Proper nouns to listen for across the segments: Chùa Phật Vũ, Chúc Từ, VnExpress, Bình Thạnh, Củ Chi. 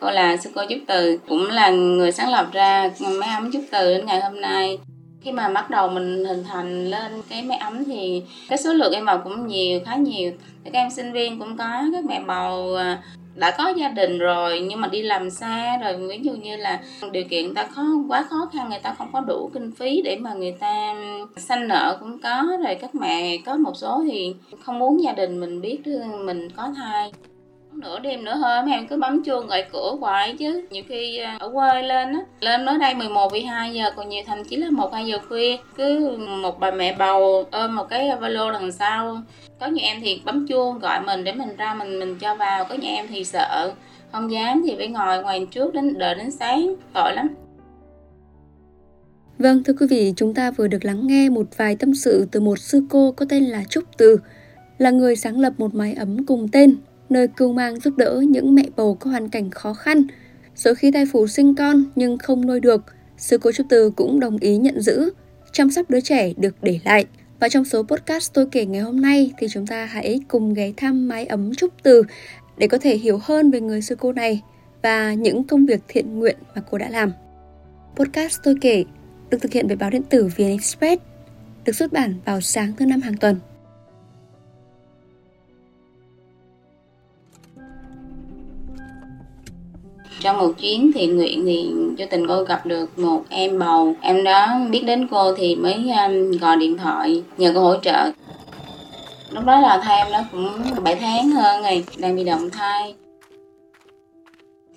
Cô là sư cô Chúc Từ, cũng là người sáng lập ra máy ấm Chúc Từ đến ngày hôm nay. Khi mà bắt đầu mình hình thành lên cái máy ấm thì cái số lượng em bầu cũng nhiều, khá nhiều. Các em sinh viên cũng có, các mẹ bầu đã có gia đình rồi nhưng mà đi làm xa rồi, ví dụ như là điều kiện người ta quá khó khăn, người ta không có đủ kinh phí để mà người ta sanh nở cũng có rồi. Các mẹ có một số thì không muốn gia đình mình biết mình có thai. Nửa đêm nửa hơi mấy em cứ bấm chuông gọi cửa hoài chứ. Nhiều khi ở quê lên nói đây 11, 12 giờ, còn nhiều thậm chí là 1, 2 giờ khuya. Cứ một bà mẹ bầu ôm một cái valo đằng sau. Có nhiều em thì bấm chuông gọi mình để mình ra mình cho vào. Có nhiều em thì sợ, không dám thì phải ngồi ngoài trước đợi đến sáng, tội lắm. Vâng, thưa quý vị, chúng ta vừa được lắng nghe một vài tâm sự từ một sư cô có tên là Chúc Từ, là người sáng lập một mái ấm cùng tên, nơi cưu mang giúp đỡ những mẹ bầu có hoàn cảnh khó khăn. Rồi khi thai phụ sinh con nhưng không nuôi được, sư cô Chúc Từ cũng đồng ý nhận giữ, chăm sóc đứa trẻ được để lại. Và trong số podcast tôi kể ngày hôm nay thì chúng ta hãy cùng ghé thăm mái ấm Chúc Từ để có thể hiểu hơn về người sư cô này và những công việc thiện nguyện mà cô đã làm. Podcast tôi kể được thực hiện bởi báo điện tử VnExpress, được xuất bản vào sáng thứ Năm hàng tuần. Trong một chuyến thiện nguyện thì vô tình cô gặp được một em bầu. Em đó biết đến cô thì mới gọi điện thoại nhờ cô hỗ trợ. Lúc đó là thai em đó cũng 7 tháng hơn rồi, đang bị động thai.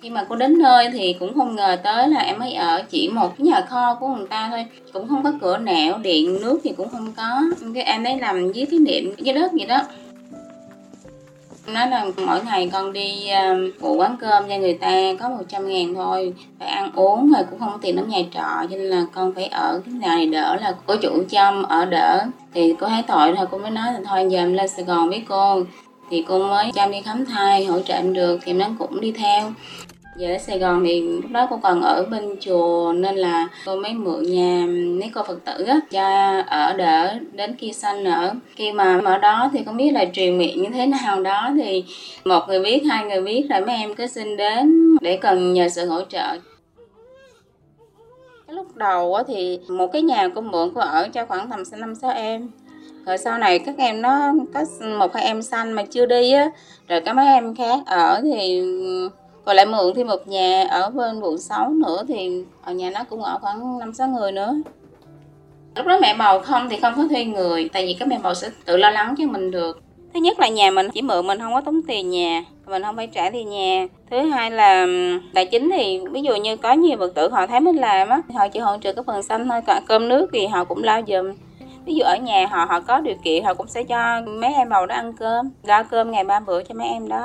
Khi mà cô đến nơi thì cũng không ngờ tới là em mới ở chỉ một cái nhà kho của người ta thôi. Cũng không có cửa nẻo, điện, nước thì cũng không có. Em ấy nằm dưới cái niệm, dưới đất vậy đó. Nói là mỗi ngày con đi phụ quán cơm cho người ta có 100.000 thôi. Phải ăn uống rồi cũng không có tiền đóng nhà trọ, cho nên là con phải ở cái nào này đỡ là cô chủ chăm ở đỡ. Thì cô thấy tội thôi, cô mới nói là thôi giờ em lên Sài Gòn với cô. Thì cô mới cho em đi khám thai, hỗ trợ em được thì em nó cũng đi theo. Giờ ở Sài Gòn thì lúc đó cô còn ở bên chùa nên là cô mới mượn nhà mấy cô Phật tử á cho ở đỡ đến khi sanh nở. Khi mà ở đó thì không biết là truyền miệng như thế nào đó thì một người biết, hai người biết rồi mấy em cứ xin đến để cần nhờ sự hỗ trợ. Cái lúc đầu á thì một cái nhà cô mượn cô ở cho khoảng tầm 5-6 em. Rồi sau này các em nó có một hai em sanh mà chưa đi á, rồi có mấy em khác ở thì còn lại mượn thêm một nhà ở bên quận 6 nữa thì ở nhà nó cũng ở khoảng 5-6 người nữa. Lúc đó mẹ bầu không thì không có thuê người, tại vì các mẹ bầu sẽ tự lo lắng cho mình được. Thứ nhất là nhà mình chỉ mượn, mình không có tốn tiền nhà, mình không phải trả tiền nhà. Thứ hai là tài chính thì ví dụ như có nhiều Phật tử họ thấy mình làm á, họ chỉ hỗ trợ cái phần xanh thôi, còn cơm nước thì họ cũng lo giùm. Ví dụ ở nhà họ có điều kiện họ cũng sẽ cho mấy em bầu đó ăn cơm, lo cơm ngày 3 bữa cho mấy em đó.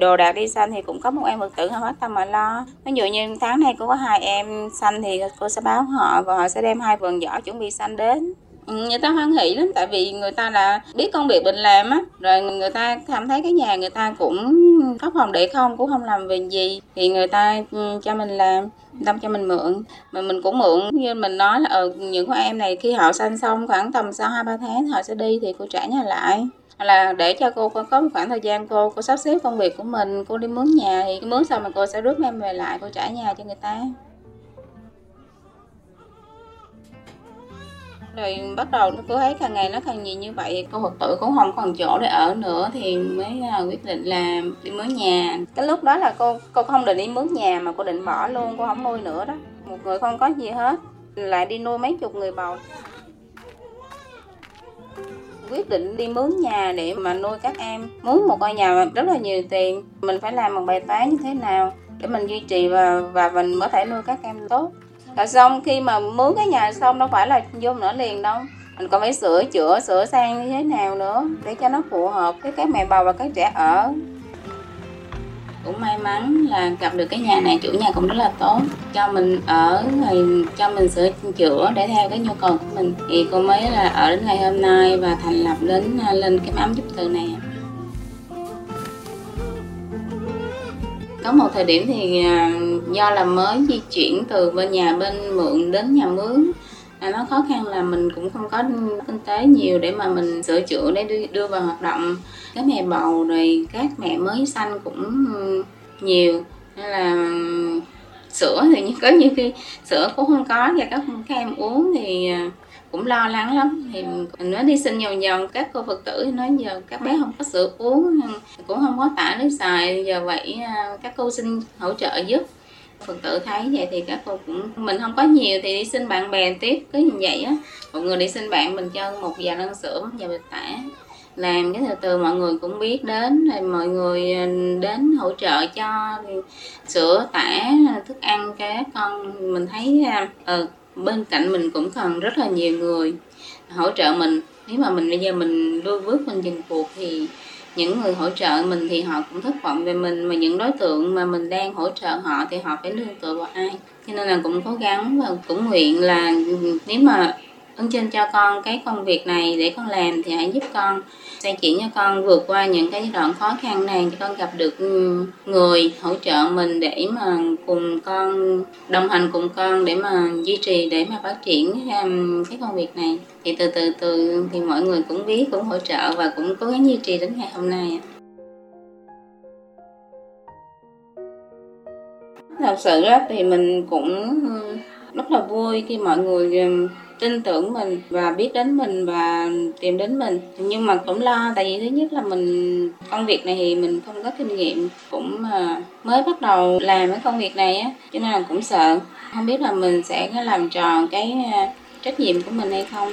Đồ đạc đi sanh thì cũng có một em Phật tử họ hết tâm mà lo. Ví dụ như tháng này cô có 2 em sanh thì cô sẽ báo họ và họ sẽ đem 2 vườn giỏ chuẩn bị sanh đến. Người ta hoan hỉ lắm, tại vì người ta là biết công việc mình làm á, rồi người ta cảm thấy cái nhà người ta cũng có phòng để không, cũng không làm việc gì thì người ta cho mình làm, tâm cho mình mượn. Mà mình cũng mượn, như mình nói là những con em này khi họ sanh xong khoảng tầm sau 2-3 tháng họ sẽ đi thì cô trả nhà lại. Là để cho cô có một khoảng thời gian cô sắp xếp công việc của mình, cô đi mướn nhà thì mướn xong mà cô sẽ rước em về lại, cô trả nhà cho người ta. Rồi bắt đầu cô thấy càng ngày nó càng nhiều như vậy, cô Phật tử cũng không còn chỗ để ở nữa thì mới quyết định là đi mướn nhà. Cái lúc đó là cô không định đi mướn nhà mà cô định bỏ luôn, cô không nuôi nữa đó. Một người không có gì hết, lại đi nuôi mấy chục người bầu. Quyết định đi mướn nhà để mà nuôi các em. Mướn một ngôi nhà rất là nhiều tiền. Mình phải làm một bài toán như thế nào để mình duy trì và mình có thể nuôi các em tốt. Rồi xong khi mà mướn cái nhà xong đâu phải là vô nữa liền đâu. Mình còn phải sửa chữa, sửa sang như thế nào nữa để cho nó phù hợp với các mẹ bầu và các trẻ ở. Cũng may mắn là gặp được cái nhà này, chủ nhà cũng rất là tốt, cho mình ở rồi cho mình sửa chữa để theo cái nhu cầu của mình. Thì cô mới là ở đến ngày hôm nay và thành lập lên cái ấm Chúc Từ này. Có một thời điểm thì do là mới di chuyển từ bên nhà bên mượn đến nhà mướn, nó khó khăn là mình cũng không có kinh tế nhiều để mà mình sửa chữa để đưa vào hoạt động. Các mẹ bầu rồi các mẹ mới sanh cũng nhiều, hay là sữa thì có nhiều khi sữa cũng không có và các em uống thì cũng lo lắng lắm. Thì nó đi xin nhiều dần các cô Phật tử nói giờ các bé không có sữa uống, cũng không có tả nước xài, giờ vậy các cô xin hỗ trợ giúp. Phật tử thấy vậy thì các cô cũng, mình không có nhiều thì đi xin bạn bè tiếp, cứ như vậy á. Mọi người đi xin bạn mình cho một vài lon sữa, một vài bịch tả. Làm cái từ từ mọi người cũng biết đến, rồi mọi người đến hỗ trợ cho sữa tả, thức ăn cho các con. Mình thấy bên cạnh mình cũng còn rất là nhiều người hỗ trợ mình. Nếu mà mình bây giờ mình lui bước, mình dừng cuộc thì những người hỗ trợ mình thì họ cũng thất vọng về mình, mà những đối tượng mà mình đang hỗ trợ họ thì họ phải nương tựa vào ai. Cho nên là cũng cố gắng và cũng nguyện là nếu mà ơn trên cho con cái công việc này để con làm thì hãy giúp con, sẽ chỉ cho con vượt qua những cái đoạn khó khăn này, cho con gặp được người hỗ trợ mình để mà cùng con, đồng hành cùng con để mà duy trì, để mà phát triển cái công việc này. Thì từ từ thì mọi người cũng biết, cũng hỗ trợ và cũng cố gắng duy trì đến ngày hôm nay. Thật sự đó thì mình cũng rất là vui khi mọi người tin tưởng mình và biết đến mình và tìm đến mình. Nhưng mà cũng lo, tại vì thứ nhất là mình công việc này thì mình không có kinh nghiệm, cũng mới bắt đầu làm cái công việc này á, cho nên là cũng sợ không biết là mình sẽ làm tròn cái trách nhiệm của mình hay không.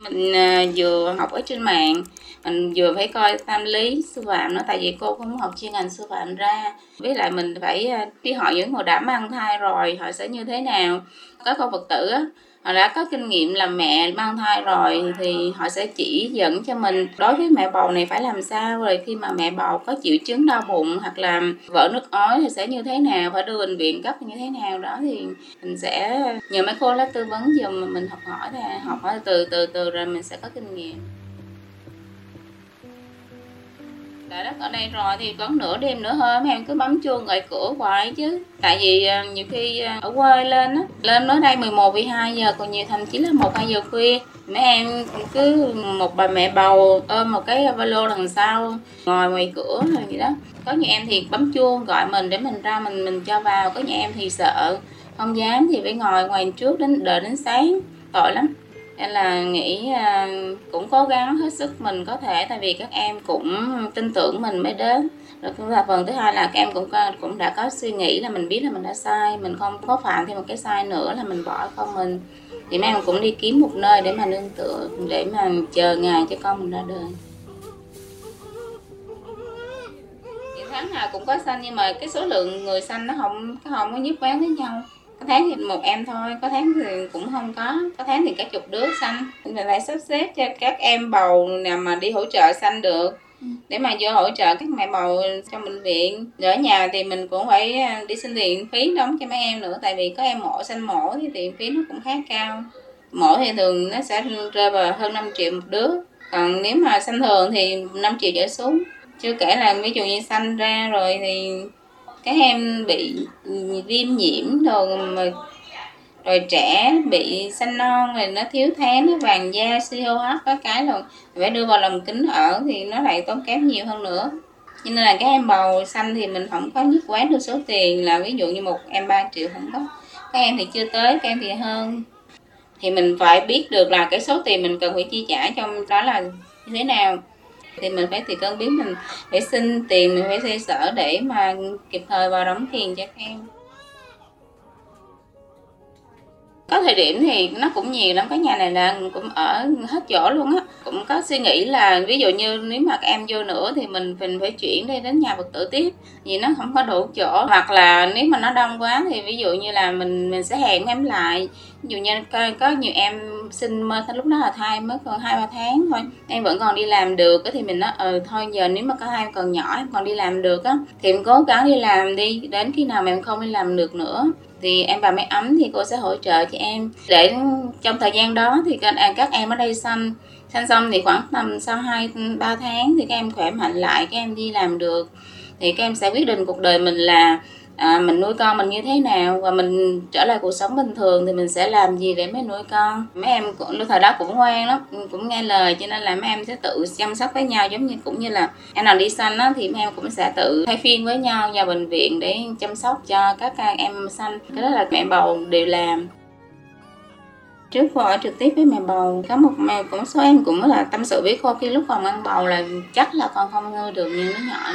Mình vừa học ở trên mạng, mình vừa phải coi tâm lý sư phạm nữa, tại vì cô cũng học chuyên ngành sư phạm ra, với lại mình phải đi hỏi những người đã mang thai rồi họ sẽ như thế nào. Các cô Phật tử á, họ đã có kinh nghiệm làm mẹ mang thai rồi thì họ sẽ chỉ dẫn cho mình đối với mẹ bầu này phải làm sao, rồi khi mà mẹ bầu có triệu chứng đau bụng hoặc là vỡ nước ối thì sẽ như thế nào, phải đưa bệnh viện cấp như thế nào đó. Thì mình sẽ nhờ mấy cô đó tư vấn giùm, mình học hỏi từ từ rồi mình sẽ có kinh nghiệm. Tại đất ở đây rồi thì vẫn nửa đêm nửa hôm em cứ bấm chuông gọi cửa hoài chứ. Tại vì nhiều khi ở quê lên nói đây 11, 12 giờ, còn nhiều thậm chí là 1, 2 giờ khuya. Mấy em cứ một bà mẹ bầu ôm một cái ba lô đằng sau ngồi ngoài cửa rồi vậy đó. Có nhà em thì bấm chuông gọi mình để mình ra mình cho vào, có nhà em thì sợ không dám thì phải ngồi ngoài trước đến đợi đến sáng, tội lắm. Nên là nghĩ cũng cố gắng hết sức mình có thể, tại vì các em cũng tin tưởng mình mới đến. Rồi cũng là phần thứ hai là các em cũng đã có suy nghĩ là mình biết là mình đã sai, mình không có phạm thêm một cái sai nữa là mình bỏ con mình. Thì mấy em cũng đi kiếm một nơi để mà nương tựa, để mà chờ ngày cho con mình ra đời. Những tháng nào cũng có sanh nhưng mà cái số lượng người sanh nó không có nhất quán với nhau. Có tháng thì một em thôi, có tháng thì cũng không có tháng thì cả chục đứa sanh. Mình phải sắp xếp cho các em bầu nào mà đi hỗ trợ sanh được, để mà vô hỗ trợ các mẹ bầu trong bệnh viện. Ở nhà thì mình cũng phải đi xin viện phí đóng cho mấy em nữa, tại vì có em mổ sanh mổ thì viện phí nó cũng khá cao. Mổ thì thường nó sẽ rơi vào hơn 5 triệu một đứa, còn nếu mà sanh thường thì 5 triệu trở xuống. Chưa kể là ví dụ như sanh ra rồi thì các em bị viêm nhiễm rồi trẻ bị sanh non, rồi nó thiếu tháng, nó vàng da, suy hô hấp, có cái rồi phải đưa vào lồng kính ở thì nó lại tốn kém nhiều hơn nữa. Cho nên là các em bầu sanh thì mình không có nhất quán được số tiền, là ví dụ như một em 3 triệu không có, các em thì chưa tới, các em thì hơn. Thì mình phải biết được là cái số tiền mình cần phải chi trả trong đó là như thế nào. Thì mình phải tùy cân biết, mình phải xin tiền, mình phải xây sở để mà kịp thời vào đóng tiền cho các em. Có thời điểm thì nó cũng nhiều lắm, cái nhà này là cũng ở hết chỗ luôn á. Cũng có suy nghĩ là ví dụ như nếu mà các em vô nữa thì mình phải chuyển đi đến nhà Phật tử tiếp, vì nó không có đủ chỗ. Hoặc là nếu mà nó đông quá thì ví dụ như là mình sẽ hẹn em lại. Ví dụ như có nhiều em sinh lúc đó là thai mới còn 2-3 tháng thôi, em vẫn còn đi làm được thì mình nói thôi giờ nếu mà có hai em còn nhỏ, em còn đi làm được á thì em cố gắng đi làm đi, đến khi nào mà em không đi làm được nữa thì em vào máy ấm thì cô sẽ hỗ trợ cho em. Để trong thời gian đó thì các em ở đây sanh xong thì khoảng tầm sau 2-3 tháng thì các em khỏe mạnh lại, các em đi làm được thì các em sẽ quyết định cuộc đời mình là mình nuôi con mình như thế nào, và mình trở lại cuộc sống bình thường thì mình sẽ làm gì để mới nuôi con. Mấy em thời đó cũng ngoan lắm, cũng nghe lời, cho nên là mấy em sẽ tự chăm sóc với nhau, giống như cũng như là em nào đi sanh á, thì mấy em cũng sẽ tự thay phiên với nhau vào bệnh viện để chăm sóc cho các em sanh. Cái đó là mẹ bầu đều làm. Trước gọi trực tiếp với mẹ bầu, có một mẹ cũng số em cũng là tâm sự với cô khi lúc còn mang bầu là chắc là con không nuôi được những đứa nhỏ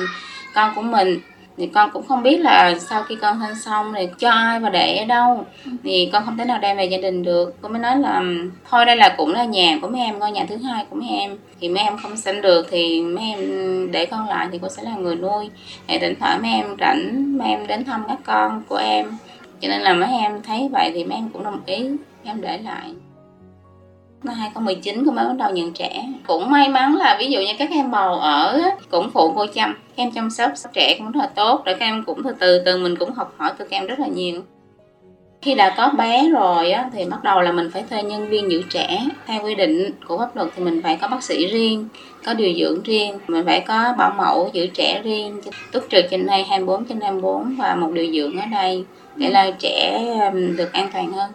con của mình. Thì con cũng không biết là sau khi con sinh xong thì cho ai và để ở đâu, thì con không thể nào đem về gia đình được. Cô mới nói là thôi đây là cũng là nhà của mấy em, ngôi nhà thứ hai của mấy em, thì mấy em không sinh được thì mấy em để con lại thì cô sẽ là người nuôi. Thì thỉnh thoảng mấy em rảnh, mấy em đến thăm các con của em, cho nên là mấy em thấy vậy thì mấy em cũng đồng ý, em để lại. Năm 2019 cô mới bắt đầu nhận trẻ. Cũng may mắn là ví dụ như các em bầu ở cũng phụ cô chăm, các em chăm sóc trẻ cũng rất là tốt. Rồi các em cũng từ từ mình cũng học hỏi từ các em rất là nhiều. Khi đã có bé rồi á, thì bắt đầu là mình phải thuê nhân viên giữ trẻ. Theo quy định của pháp luật thì mình phải có bác sĩ riêng, có điều dưỡng riêng, mình phải có bảo mẫu giữ trẻ riêng, túc trực trên đây 24/24 và một điều dưỡng ở đây để là trẻ được an toàn hơn.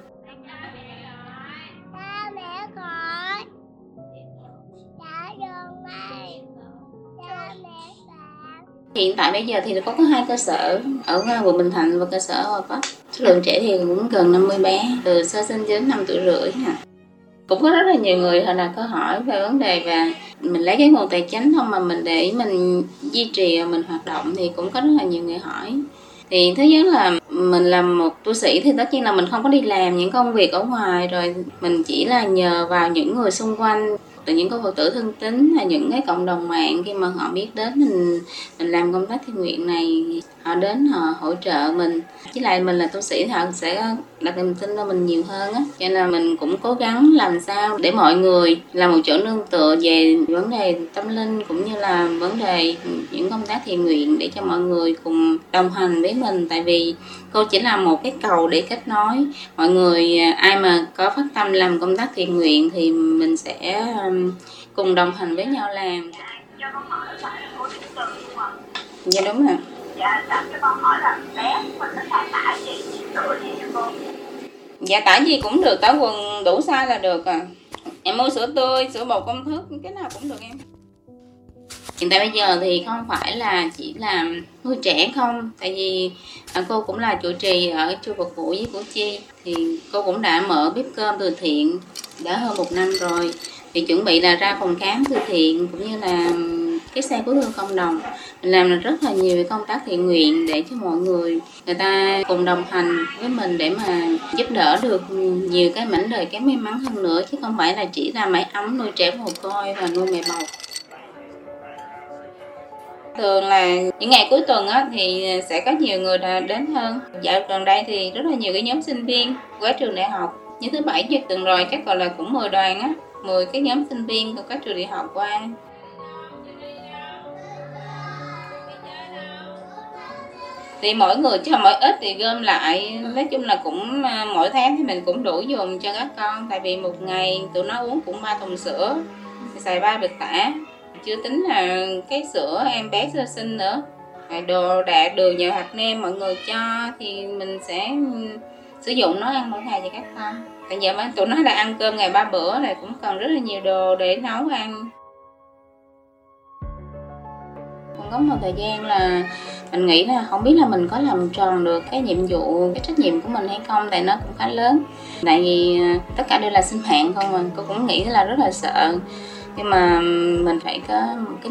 Hiện tại bây giờ thì có 2 cơ sở ở quận Bình Thạnh và cơ sở ở Hòa Bắc. Số lượng trẻ thì cũng gần 50 bé, từ sơ sinh đến 5 tuổi rưỡi. Cũng có rất là nhiều người họ đặt câu hỏi về vấn đề và mình lấy cái nguồn tài chính không mà mình để mình duy trì mình hoạt động, thì cũng có rất là nhiều người hỏi. Thì thứ nhất là mình là một tu sĩ thì tất nhiên là mình không có đi làm những công việc ở ngoài, rồi mình chỉ là nhờ vào những người xung quanh, từ những cô Phật tử thân tín hay những cái cộng đồng mạng. Khi mà họ biết đến mình làm công tác thiện nguyện này, họ đến họ hỗ trợ mình. Với lại mình là tu sĩ, họ sẽ đặt niềm tin cho mình nhiều hơn á, cho nên là mình cũng cố gắng làm sao để mọi người là một chỗ nương tựa về vấn đề tâm linh cũng như là vấn đề những công tác thiện nguyện, để cho mọi người cùng đồng hành với mình. Tại vì cô chỉ là một cái cầu để kết nối mọi người, ai mà có phát tâm làm công tác thiện nguyện thì mình sẽ cùng đồng hành với nhau làm. Cho con hỏi là cô Chúc Từ đúng không? Dạ đúng rồi. Dạ, cho con hỏi là bé mình thích tả gì, sữa gì cho cô? Dạ tả gì cũng được, tả quần đủ size là được à. Em mua sữa tươi, sữa bột công thức, cái nào cũng được em. Hiện tại bây giờ thì không phải là chỉ là nuôi trẻ không, tại vì cô cũng là trụ trì ở Chùa Phật Vũ với Củ Chi, thì cô cũng đã mở bếp cơm từ thiện đã hơn 1 năm rồi, thì chuẩn bị là ra phòng khám từ thiện cũng như là cái xe cứu thương cộng đồng. Mình làm là rất là nhiều công tác thiện nguyện để cho mọi người ta cùng đồng hành với mình để mà giúp đỡ được nhiều cái mảnh đời kém may mắn hơn nữa, chứ không phải là chỉ là mái ấm nuôi trẻ mồ côi và nuôi mẹ bầu. Thường là những ngày cuối tuần á, thì sẽ có nhiều người đến hơn. Dạo gần đây thì rất là nhiều cái nhóm sinh viên của các trường đại học. Như thứ Bảy Chủ nhật tuần rồi chắc gọi là cũng 10 đoàn á, 10 cái nhóm sinh viên của các trường đại học qua. Thì mỗi người chứ mỗi ít thì gom lại, nói chung là cũng mỗi tháng thì mình cũng đủ dùng cho các con. Tại vì một ngày tụi nó uống cũng 3 thùng sữa, xài 3 bịch tả, chưa tính là cái sữa em bé sơ sinh nữa. Đồ đạc, đường, dầu, hạt nêm mọi người cho thì mình sẽ sử dụng nó ăn mỗi ngày cho các con. Tại giờ mà tụi nó là ăn cơm ngày 3 bữa này, cũng còn rất là nhiều đồ để nấu ăn. Còn có một thời gian là mình nghĩ là không biết là mình có làm tròn được cái nhiệm vụ, cái trách nhiệm của mình hay không, tại nó cũng khá lớn. Tại vì tất cả đều là sinh mạng không mà, cô cũng nghĩ là rất là sợ. Nhưng mà mình phải có một cái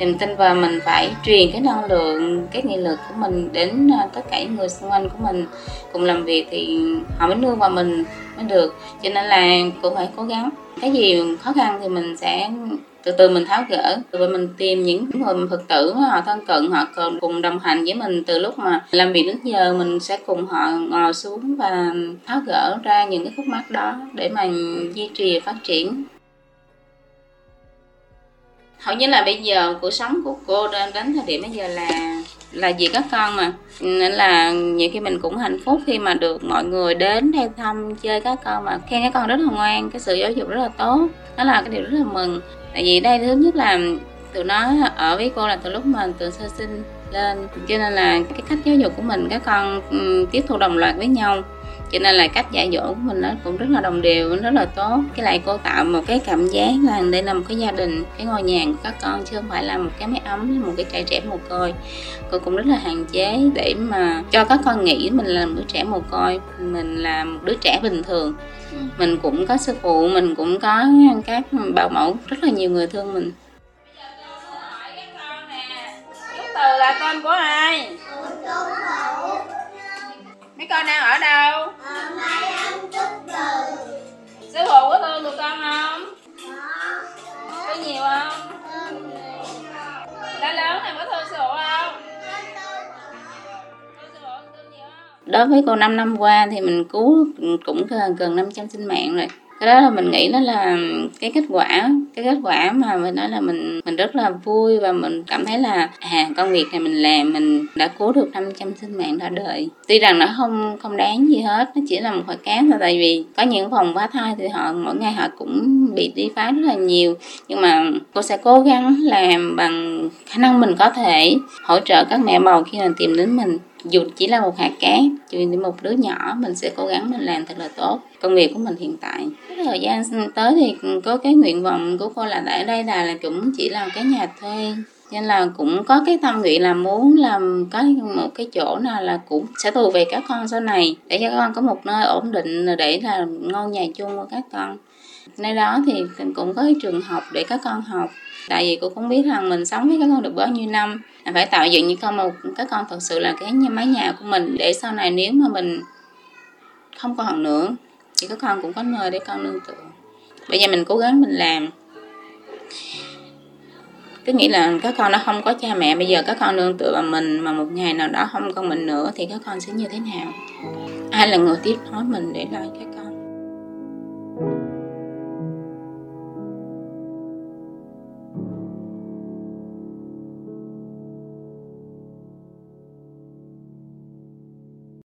niềm tin và mình phải truyền cái năng lượng, cái nghị lực của mình đến tất cả những người xung quanh của mình cùng làm việc thì họ mới nương vào mình mới được. Cho nên là cũng phải cố gắng. Cái gì khó khăn thì mình sẽ từ từ mình tháo gỡ, rồi mình tìm những người Phật tử họ thân cận, họ cùng đồng hành với mình từ lúc mà làm việc đến giờ. Mình sẽ cùng họ ngồi xuống và tháo gỡ ra những cái khúc mắc đó để mà duy trì phát triển. Hầu như là bây giờ cuộc sống của cô đến thời điểm bây giờ là vì các con mà, nên là nhiều khi mình cũng hạnh phúc khi mà được mọi người đến theo thăm chơi các con mà khen các con rất là ngoan, cái sự giáo dục rất là tốt, đó là cái điều rất là mừng. Tại vì đây thứ nhất là tụi nó ở với cô là từ lúc mà từ sơ sinh lên. Cho nên là cái cách giáo dục của mình các con tiếp thu đồng loạt với nhau, cho nên là cách dạy dỗ của mình nó cũng rất là đồng đều, rất là tốt. Cái này cô tạo một cái cảm giác là đây là một cái gia đình, cái ngôi nhà của các con chứ không phải là một cái mái ấm, một cái trại trẻ mồ côi. Cô cũng rất là hạn chế để mà cho các con nghĩ mình là một đứa trẻ mồ côi, mình là một đứa trẻ bình thường. Mình cũng có sư phụ, mình cũng có các bảo mẫu, rất là nhiều người thương mình. Bây giờ cô muốn hỏi các con nè, Chúc Từ là con của ai? Mấy con đang ở đâu? Ở Mai Lâm Chúc Từ. Sư phụ có thương tụi con không? Có nhiều không? Đã lớn này có thương sư phụ không? Đối với cô 5 năm qua thì mình cứu cũng gần 500 sinh mạng rồi. Cái đó là mình nghĩ đó là cái kết quả mà mình nói là mình rất là vui, và mình cảm thấy là công việc này mình làm mình đã cứu được 500 sinh mạng ra đời. Tuy rằng nó không đáng gì hết, nó chỉ là một hồi cát thôi, tại vì có những phòng phá thai thì họ mỗi ngày họ cũng bị đi phá rất là nhiều, nhưng mà cô sẽ cố gắng làm bằng khả năng mình có thể, hỗ trợ các mẹ bầu khi mà tìm đến mình. Dù chỉ là một hạt cát, dù một đứa nhỏ, mình sẽ cố gắng mình làm thật là tốt công việc của mình hiện tại. Cái thời gian tới thì có cái nguyện vọng của cô là tại đây là cũng chỉ là cái nhà thuê, nên là cũng có cái tâm nguyện là muốn làm có một cái chỗ nào là cũng sẽ thuộc về các con sau này, để cho các con có một nơi ổn định, để là ngôi nhà chung của các con. Nơi đó thì cũng có cái trường học để các con học. Tại vì cô cũng biết rằng mình sống với các con được bao nhiêu năm, phải tạo dựng như các con thật sự là cái mái nhà của mình, để sau này nếu mà mình không còn nữa thì các con cũng có nơi để con nương tựa. Bây giờ mình cố gắng mình làm, cứ nghĩ là các con nó không có cha mẹ, bây giờ các con nương tựa vào mình, mà một ngày nào đó không còn mình nữa thì các con sẽ như thế nào? Ai là người tiếp nối mình để lại các con?